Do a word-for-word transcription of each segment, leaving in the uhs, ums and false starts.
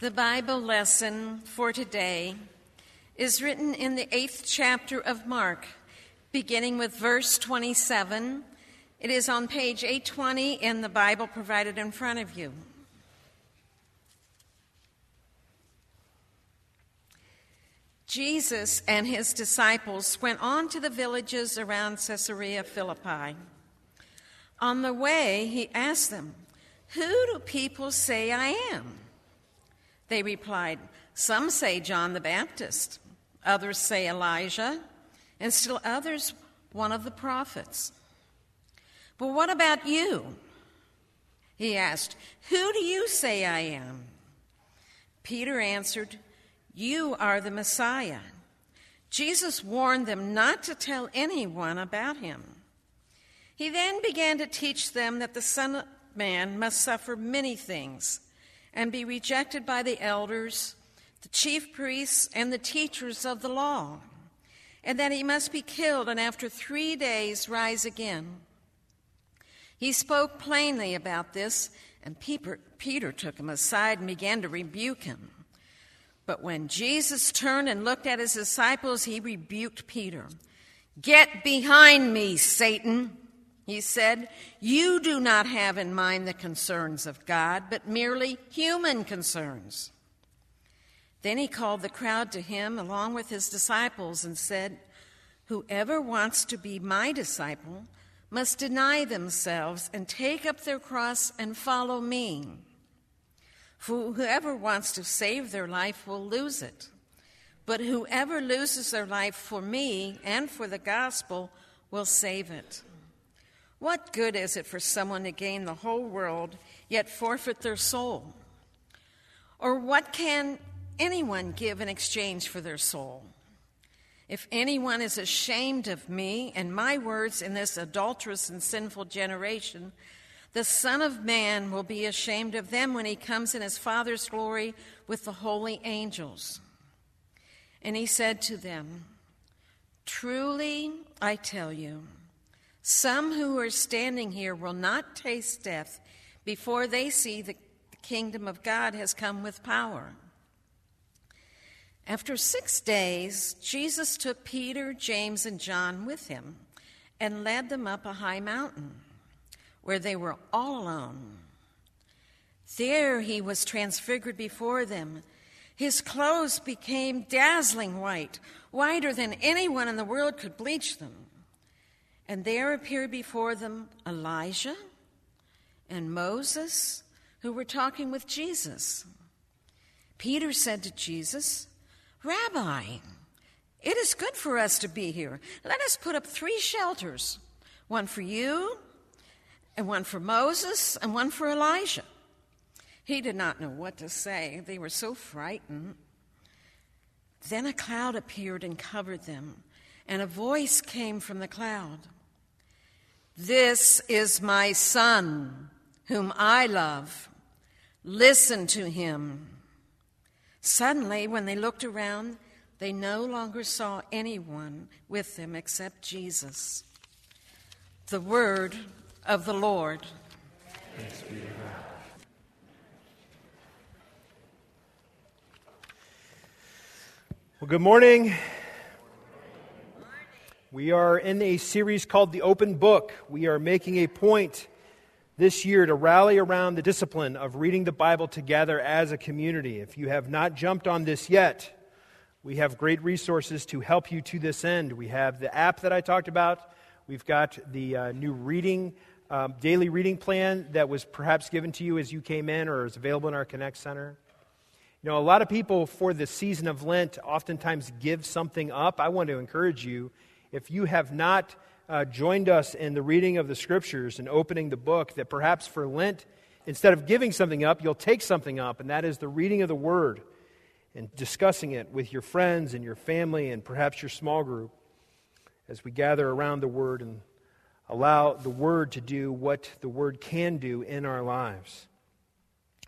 The Bible lesson for today is written in the eighth chapter of Mark, beginning with verse twenty-seven. It is on page eight twenty in the Bible provided in front of you. Jesus and his disciples went on to the villages around Caesarea Philippi. On the way, he asked them, "Who do people say I am?" They replied, "Some say John the Baptist, others say Elijah, and still others, one of the prophets." "But what about you?" he asked. "Who do you say I am?" Peter answered, "You are the Messiah." Jesus warned them not to tell anyone about him. He then began to teach them that the Son of Man must suffer many things and be rejected by the elders, the chief priests, and the teachers of the law, and that he must be killed and after three days rise again. He spoke plainly about this, and Peter, Peter took him aside and began to rebuke him. But when Jesus turned and looked at his disciples, he rebuked Peter. "Get behind me, Satan," he said. "You do not have in mind the concerns of God, but merely human concerns." Then he called the crowd to him along with his disciples and said, "Whoever wants to be my disciple must deny themselves and take up their cross and follow me. For whoever wants to save their life will lose it, but whoever loses their life for me and for the gospel will save it. What good is it for someone to gain the whole world, yet forfeit their soul? Or what can anyone give in exchange for their soul? If anyone is ashamed of me and my words in this adulterous and sinful generation, the Son of Man will be ashamed of them when he comes in his Father's glory with the holy angels." And he said to them, "Truly I tell you, some who are standing here will not taste death before they see the kingdom of God has come with power." After six days, Jesus took Peter, James, and John with him and led them up a high mountain where they were all alone. There he was transfigured before them. His clothes became dazzling white, whiter than anyone in the world could bleach them. And there appeared before them Elijah and Moses, who were talking with Jesus. Peter said to Jesus, "Rabbi, it is good for us to be here. Let us put up three shelters, one for you, and one for Moses, and one for Elijah." He did not know what to say. They were so frightened. Then a cloud appeared and covered them, and a voice came from the cloud, "This is my son, whom I love. Listen to him." Suddenly, when they looked around, they no longer saw anyone with them except Jesus. The word of the Lord. Thanks be to God. Well, good morning. We are in a series called The Open Book. We are making a point this year to rally around the discipline of reading the Bible together as a community. If you have not jumped on this yet, we have great resources to help you to this end. We have the app that I talked about. We've got the uh, new reading, um, daily reading plan that was perhaps given to you as you came in or is available in our Connect Center. You know, a lot of people for the season of Lent oftentimes give something up. I want to encourage you, if you have not uh, joined us in the reading of the Scriptures and opening the book, that perhaps for Lent, instead of giving something up, you'll take something up, and that is the reading of the Word and discussing it with your friends and your family and perhaps your small group as we gather around the Word and allow the Word to do what the Word can do in our lives.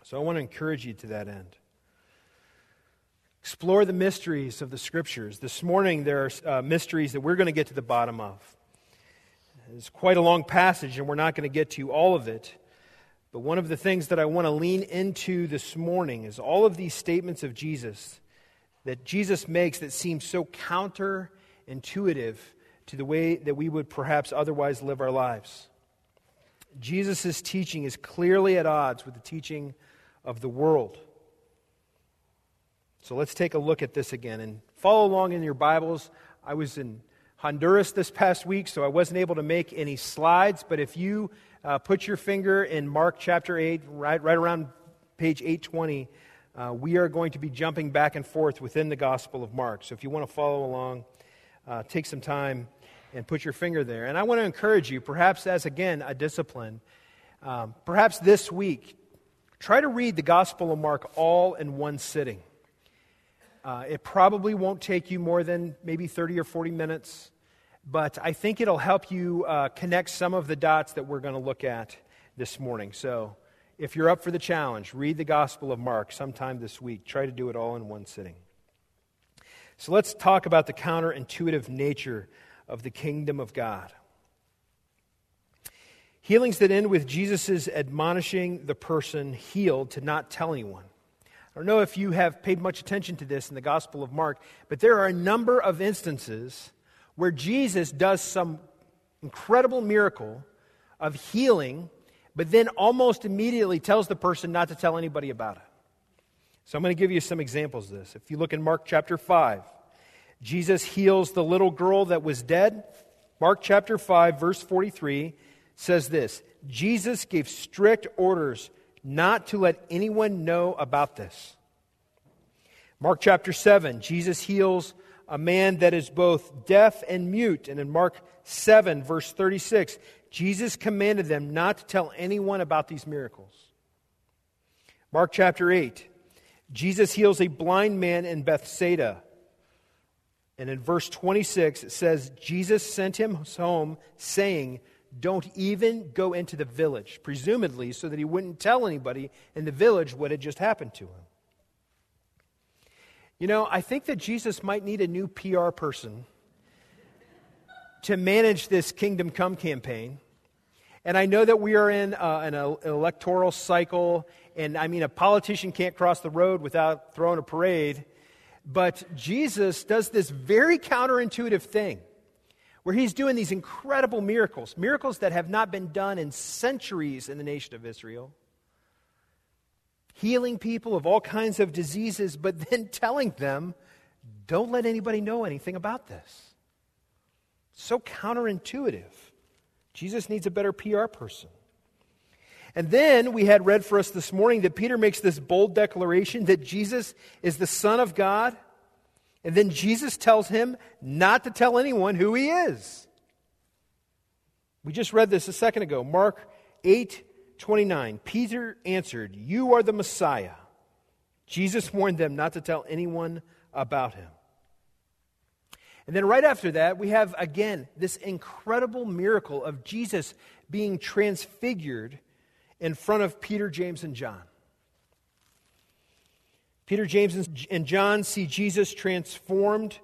So I want to encourage you to that end. Explore the mysteries of the Scriptures. This morning there are uh, mysteries that we're going to get to the bottom of. It's quite a long passage and we're not going to get to all of it. But one of the things that I want to lean into this morning is all of these statements of Jesus that Jesus makes that seem so counterintuitive to the way that we would perhaps otherwise live our lives. Jesus' teaching is clearly at odds with the teaching of the world. So let's take a look at this again and follow along in your Bibles. I was in Honduras this past week, so I wasn't able to make any slides, but if you uh, put your finger in Mark chapter eight, right, right around page eight twenty, uh, we are going to be jumping back and forth within the Gospel of Mark. So if you want to follow along, uh, take some time and put your finger there. And I want to encourage you, perhaps as, again, a discipline, um, perhaps this week, try to read the Gospel of Mark all in one sitting. Uh, it probably won't take you more than maybe thirty or forty minutes, but I think it'll help you uh, connect some of the dots that we're going to look at this morning. So if you're up for the challenge, read the Gospel of Mark sometime this week. Try to do it all in one sitting. So let's talk about the counterintuitive nature of the kingdom of God. Healings that end with Jesus' admonishing the person healed to not tell anyone. I don't know if you have paid much attention to this in the Gospel of Mark, but there are a number of instances where Jesus does some incredible miracle of healing, but then almost immediately tells the person not to tell anybody about it. So I'm going to give you some examples of this. If you look in Mark chapter five, Jesus heals the little girl that was dead. Mark chapter five, verse forty-three says this, Jesus gave strict orders not to let anyone know about this. Mark chapter seven, Jesus heals a man that is both deaf and mute. And in Mark seven, verse thirty-six, Jesus commanded them not to tell anyone about these miracles. Mark chapter eight, Jesus heals a blind man in Bethsaida. And in verse twenty-six, it says, Jesus sent him home saying, don't even go into the village, presumably so that he wouldn't tell anybody in the village what had just happened to him. You know, I think that Jesus might need a new P R person to manage this Kingdom Come campaign. And I know that we are in uh, an electoral cycle, and I mean, a politician can't cross the road without throwing a parade. But Jesus does this very counterintuitive thing where he's doing these incredible miracles, miracles that have not been done in centuries in the nation of Israel, healing people of all kinds of diseases, but then telling them, don't let anybody know anything about this. So counterintuitive. Jesus needs a better P R person. And then we had read for us this morning that Peter makes this bold declaration that Jesus is the Son of God. And then Jesus tells him not to tell anyone who he is. We just read this a second ago. Mark eight twenty-nine. Peter answered, you are the Messiah. Jesus warned them not to tell anyone about him. And then right after that, we have again this incredible miracle of Jesus being transfigured in front of Peter, James, and John. Peter, James, and John see Jesus transformed,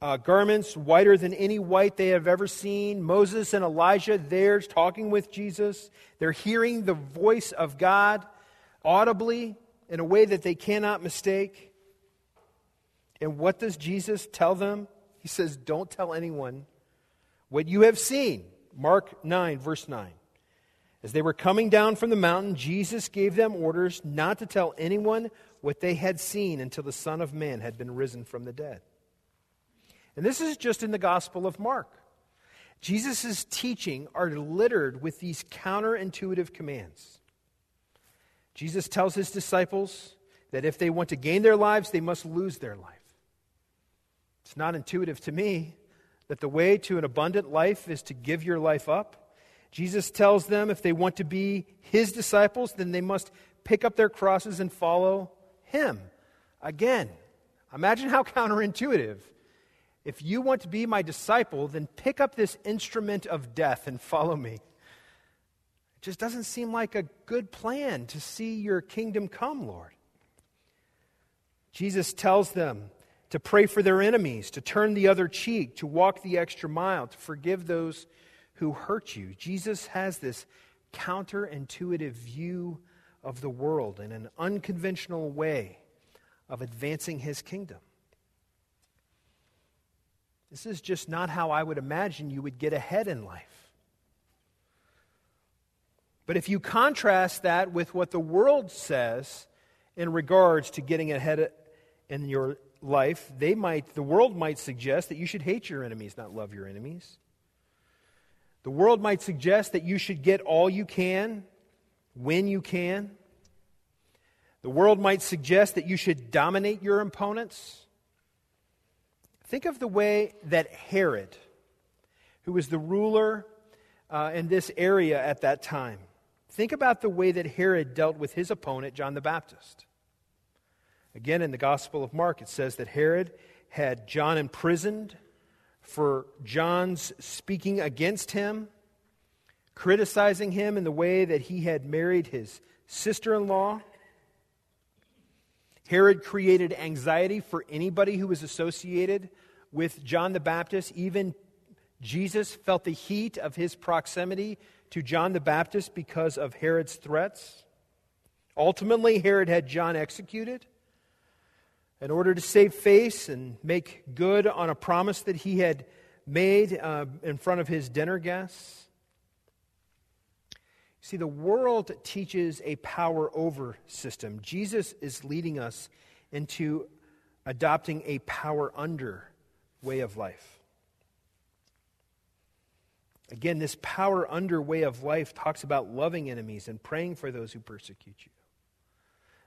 uh, garments whiter than any white they have ever seen. Moses and Elijah there talking with Jesus. They're hearing the voice of God audibly in a way that they cannot mistake. And what does Jesus tell them? He says, don't tell anyone what you have seen. Mark nine, verse nine. As they were coming down from the mountain, Jesus gave them orders not to tell anyone what they had seen until the Son of Man had been risen from the dead. And this is just in the Gospel of Mark. Jesus' teaching are littered with these counterintuitive commands. Jesus tells his disciples that if they want to gain their lives, they must lose their life. It's not intuitive to me that the way to an abundant life is to give your life up. Jesus tells them if they want to be his disciples, then they must pick up their crosses and follow him. Again, imagine how counterintuitive. If you want to be my disciple, then pick up this instrument of death and follow me. It just doesn't seem like a good plan to see your kingdom come, Lord. Jesus tells them to pray for their enemies, to turn the other cheek, to walk the extra mile, to forgive those who hurt you. Jesus has this counterintuitive view of the world and an unconventional way of advancing his kingdom. This is just not how I would imagine you would get ahead in life. But if you contrast that with what the world says in regards to getting ahead in your life, they might, the world might suggest that you should hate your enemies, not love your enemies. The world might suggest that you should get all you can when you can. The world might suggest that you should dominate your opponents. Think of the way that Herod, who was the ruler uh, in this area at that time, think about the way that Herod dealt with his opponent, John the Baptist. Again, in the Gospel of Mark, it says that Herod had John imprisoned for John's speaking against him, criticizing him in the way that he had married his sister-in-law. Herod created anxiety for anybody who was associated with John the Baptist. Even Jesus felt the heat of his proximity to John the Baptist because of Herod's threats. Ultimately, Herod had John executed in order to save face and make good on a promise that he had made uh, in front of his dinner guests. See, the world teaches a power over system. Jesus is leading us into adopting a power under way of life. Again, this power under way of life talks about loving enemies and praying for those who persecute you.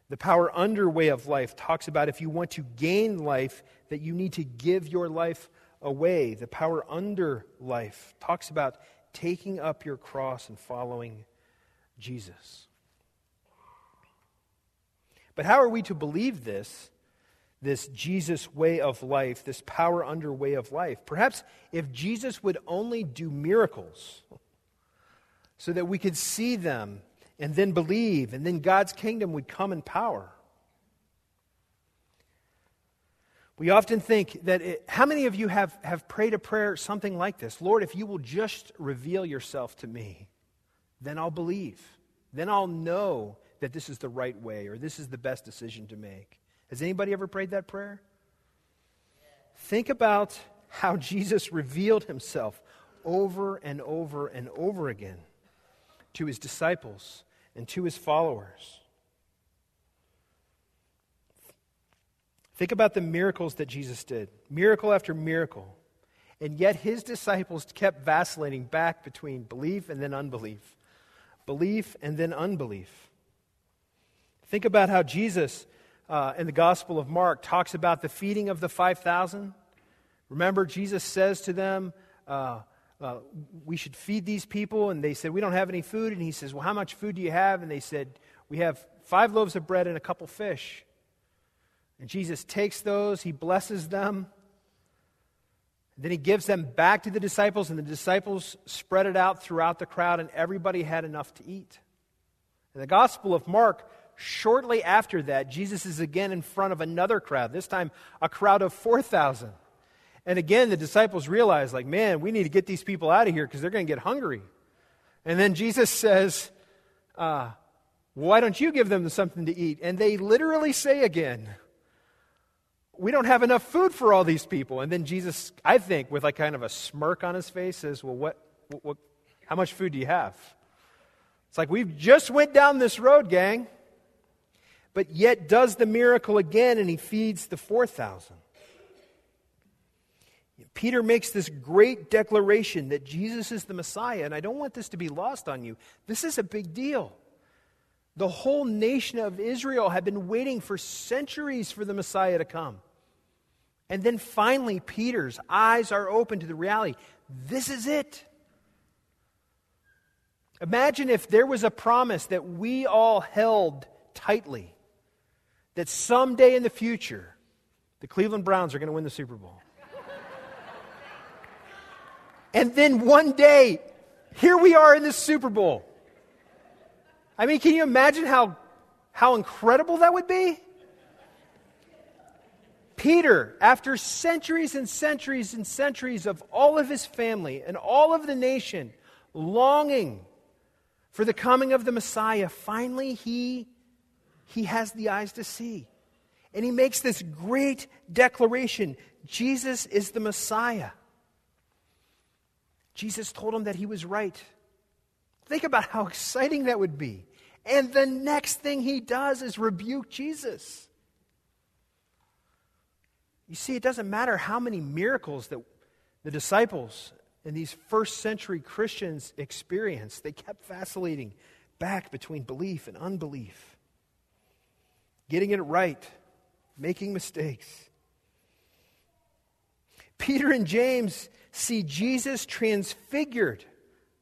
The power under way of life talks about if you want to gain life, that you need to give your life away. The power under life talks about taking up your cross and following Jesus. But how are we to believe this, this Jesus way of life, this power under way of life? Perhaps if Jesus would only do miracles so that we could see them and then believe, and then God's kingdom would come in power. We often think that, it, how many of you have, have prayed a prayer something like this? Lord, if you will just reveal yourself to me, then I'll believe. Then I'll know that this is the right way or this is the best decision to make. Has anybody ever prayed that prayer? Think about how Jesus revealed himself over and over and over again to his disciples and to his followers. Think about the miracles that Jesus did, miracle after miracle. And yet his disciples kept vacillating back between belief and then unbelief, belief and then unbelief. Think about how Jesus uh, in the Gospel of Mark talks about the feeding of the five thousand. Remember, Jesus says to them, uh, uh, we should feed these people. And they said, we don't have any food. And he says, well, how much food do you have? And they said, we have five loaves of bread and a couple fish. And Jesus takes those, he blesses them, then he gives them back to the disciples, and the disciples spread it out throughout the crowd, and everybody had enough to eat. In the Gospel of Mark, shortly after that, Jesus is again in front of another crowd, this time a crowd of four thousand. And again, the disciples realize, like, man, we need to get these people out of here because they're going to get hungry. And then Jesus says, uh, why don't you give them something to eat? And they literally say again, we don't have enough food for all these people. And then Jesus, I think, with like kind of a smirk on his face, says, well, what, what, what, how much food do you have? It's like, we've just went down this road, gang. But yet does the miracle again, and he feeds the four thousand. Peter makes this great declaration that Jesus is the Messiah, and I don't want this to be lost on you. This is a big deal. The whole nation of Israel had been waiting for centuries for the Messiah to come. And then finally, Peter's eyes are open to the reality. This is it. Imagine if there was a promise that we all held tightly, that someday in the future, the Cleveland Browns are going to win the Super Bowl. And then one day, here we are in the Super Bowl. I mean, can you imagine how, how incredible that would be? Peter, after centuries and centuries and centuries of all of his family and all of the nation longing for the coming of the Messiah. Finally, he, he has the eyes to see. And he makes this great declaration. Jesus is the Messiah. Jesus told him that he was right. Think about how exciting that would be. And the next thing he does is rebuke Jesus. You see, it doesn't matter how many miracles that the disciples and these first century Christians experienced. They kept vacillating back between belief and unbelief. Getting it right. Making mistakes. Peter and James see Jesus transfigured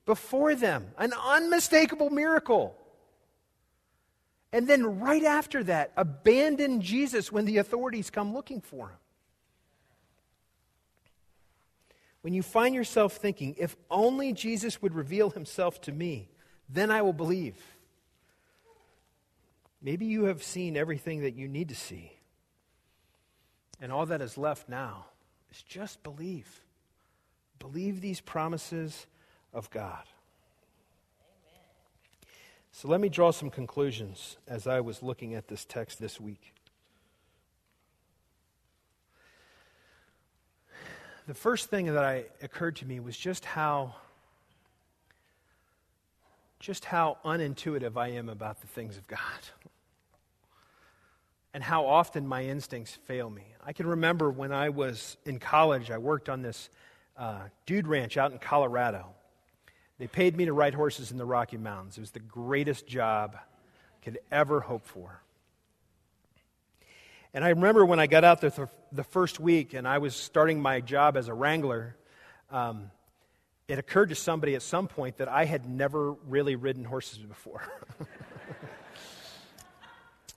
before them. An unmistakable miracle. And then right after that, abandon Jesus when the authorities come looking for him. When you find yourself thinking, if only Jesus would reveal himself to me, then I will believe. Maybe you have seen everything that you need to see. And all that is left now is just believe. Believe these promises of God. So let me draw some conclusions as I was looking at this text this week. The first thing that I occurred to me was just how just how unintuitive I am about the things of God. And how often my instincts fail me. I can remember when I was in college, I worked on this uh, dude ranch out in Colorado. They paid me to ride horses in the Rocky Mountains. It was the greatest job I could ever hope for. And I remember when I got out there th- the first week and I was starting my job as a wrangler, um, it occurred to somebody at some point that I had never really ridden horses before.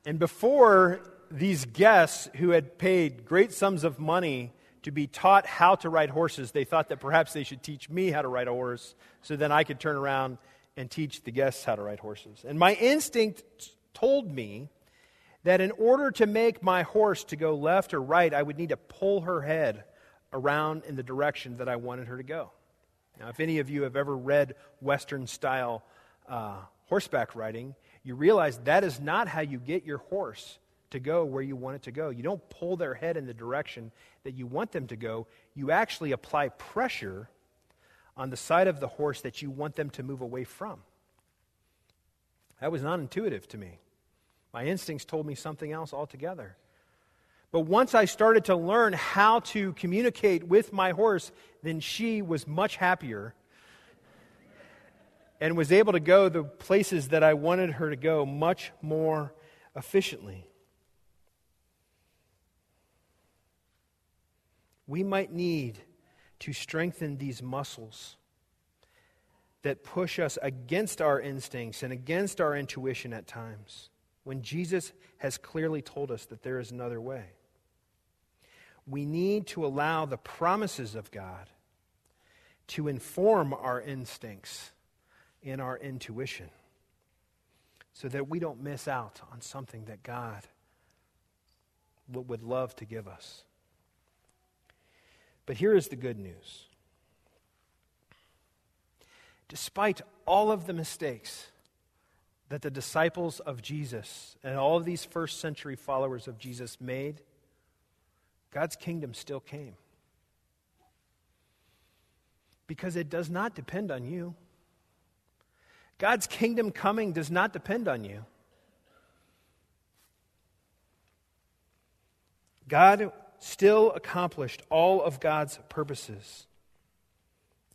And before these guests who had paid great sums of money to be taught how to ride horses, they thought that perhaps they should teach me how to ride a horse so then I could turn around and teach the guests how to ride horses. And my instinct told me that in order to make my horse to go left or right, I would need to pull her head around in the direction that I wanted her to go. Now, if any of you have ever read Western-style uh, horseback riding, you realize that is not how you get your horse to go where you want it to go. You don't pull their head in the direction that you want them to go. You actually apply pressure on the side of the horse that you want them to move away from. That was not intuitive to me. My instincts told me something else altogether. But once I started to learn how to communicate with my horse, then she was much happier and was able to go the places that I wanted her to go much more efficiently. We might need to strengthen these muscles that push us against our instincts and against our intuition at times, when Jesus has clearly told us that there is another way. We need to allow the promises of God to inform our instincts and our intuition so that we don't miss out on something that God would love to give us. But here is the good news. Despite all of the mistakes that the disciples of Jesus and all of these first century followers of Jesus made, God's kingdom still came. Because it does not depend on you. God's kingdom coming does not depend on you. God still accomplished all of God's purposes.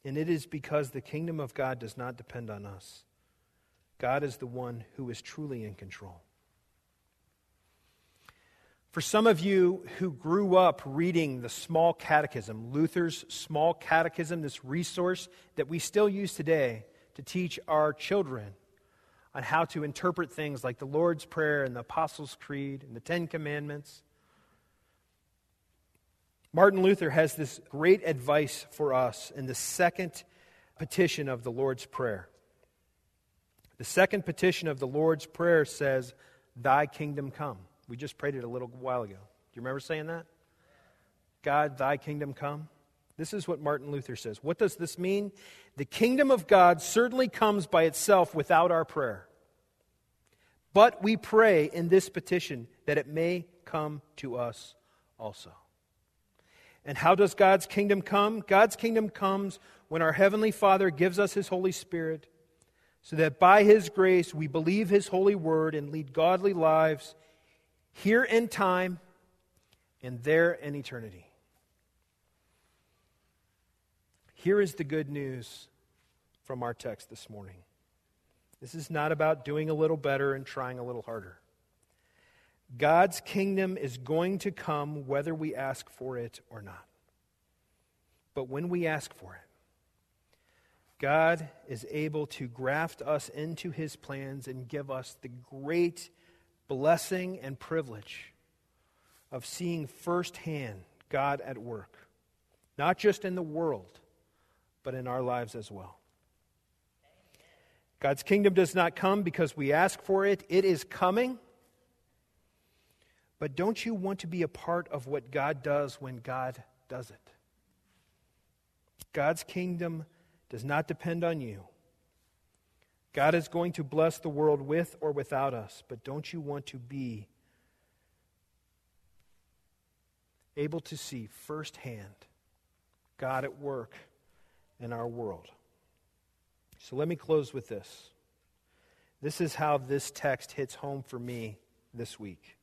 And it is because the kingdom of God does not depend on us. God is the one who is truly in control. For some of you who grew up reading the Small Catechism, Luther's Small Catechism, this resource that we still use today to teach our children on how to interpret things like the Lord's Prayer and the Apostles' Creed and the Ten Commandments, Martin Luther has this great advice for us in the second petition of the Lord's Prayer. The second petition of the Lord's Prayer says, "Thy kingdom come." We just prayed it a little while ago. Do you remember saying that? God, thy kingdom come. This is what Martin Luther says. What does this mean? The kingdom of God certainly comes by itself without our prayer. But we pray in this petition that it may come to us also. And how does God's kingdom come? God's kingdom comes when our Heavenly Father gives us His Holy Spirit so that by His grace we believe His holy word and lead godly lives here in time and there in eternity. Here is the good news from our text this morning. This is not about doing a little better and trying a little harder. God's kingdom is going to come whether we ask for it or not. But when we ask for it, God is able to graft us into His plans and give us the great blessing and privilege of seeing firsthand God at work, not just in the world, but in our lives as well. God's kingdom does not come because we ask for it. It is coming. But don't you want to be a part of what God does when God does it? God's kingdom does not depend on you. God is going to bless the world with or without us, but don't you want to be able to see firsthand God at work in our world? So let me close with this. This is how this text hits home for me this week.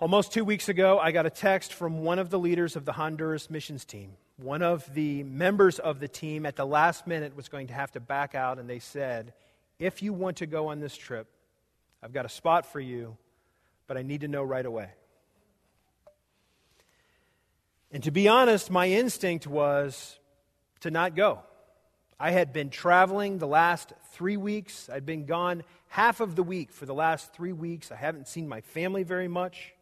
Almost two weeks ago, I got a text from one of the leaders of the Honduras missions team. One of the members of the team at the last minute was going to have to back out, and they said, if you want to go on this trip, I've got a spot for you, but I need to know right away. And to be honest, my instinct was to not go. I had been traveling the last three weeks. I'd been gone half of the week for the last three weeks. I haven't seen my family very much.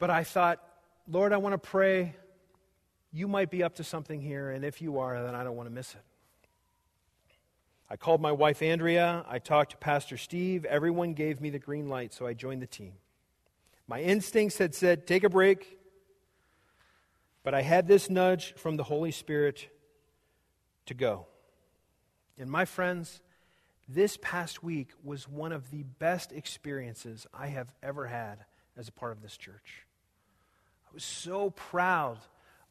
But I thought, Lord, I want to pray. You might be up to something here, and if you are, then I don't want to miss it. I called my wife, Andrea. I talked to Pastor Steve. Everyone gave me the green light, so I joined the team. My instincts had said, take a break. But I had this nudge from the Holy Spirit to go. And my friends, this past week was one of the best experiences I have ever had as a part of this church. I was so proud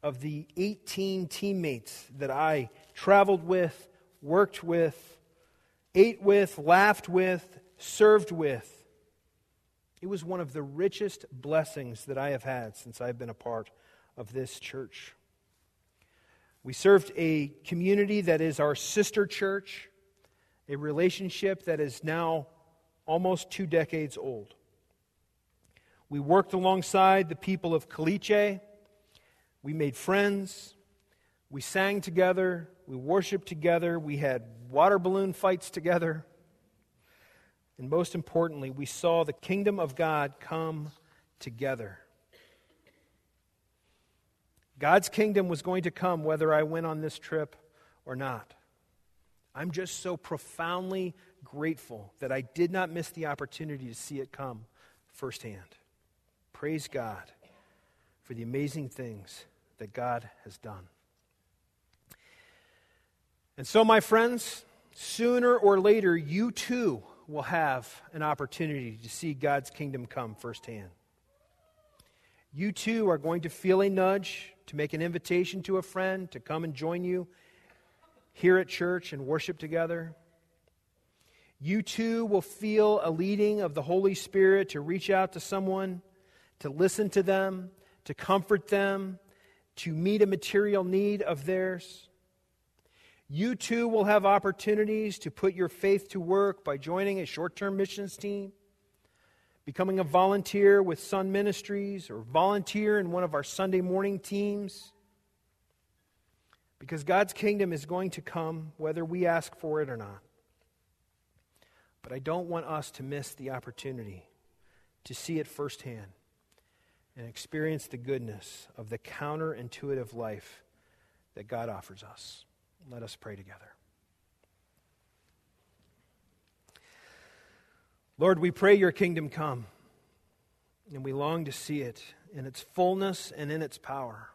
of the eighteen teammates that I traveled with, worked with, ate with, laughed with, served with. It was one of the richest blessings that I have had since I've been a part of this church. We served a community that is our sister church, a relationship that is now almost two decades old. We worked alongside the people of Kaliche. We made friends. We sang together. We worshiped together. We had water balloon fights together. And most importantly, we saw the kingdom of God come together. God's kingdom was going to come whether I went on this trip or not. I'm just so profoundly grateful that I did not miss the opportunity to see it come firsthand. Praise God for the amazing things that God has done. And so, my friends, sooner or later, you too will have an opportunity to see God's kingdom come firsthand. You too are going to feel a nudge to make an invitation to a friend to come and join you here at church and worship together. You too will feel a leading of the Holy Spirit to reach out to someone, to listen to them, to comfort them, to meet a material need of theirs. You too will have opportunities to put your faith to work by joining a short-term missions team, becoming a volunteer with Sun Ministries, or volunteer in one of our Sunday morning teams. Because God's kingdom is going to come whether we ask for it or not. But I don't want us to miss the opportunity to see it firsthand and experience the goodness of the counterintuitive life that God offers us. Let us pray together. Lord, we pray your kingdom come, and we long to see it in its fullness and in its power.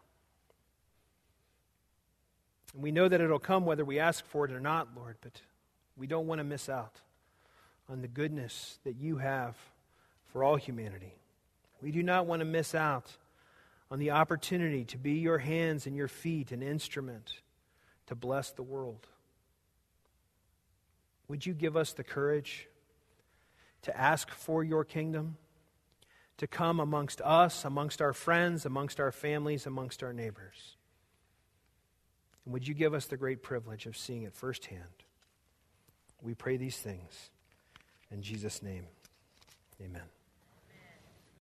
And we know that it'll come whether we ask for it or not, Lord, but we don't want to miss out on the goodness that you have for all humanity. We do not want to miss out on the opportunity to be your hands and your feet, an instrument to bless the world. Would you give us the courage to ask for your kingdom to come amongst us, amongst our friends, amongst our families, amongst our neighbors? And would you give us the great privilege of seeing it firsthand? We pray these things in Jesus' name. Amen.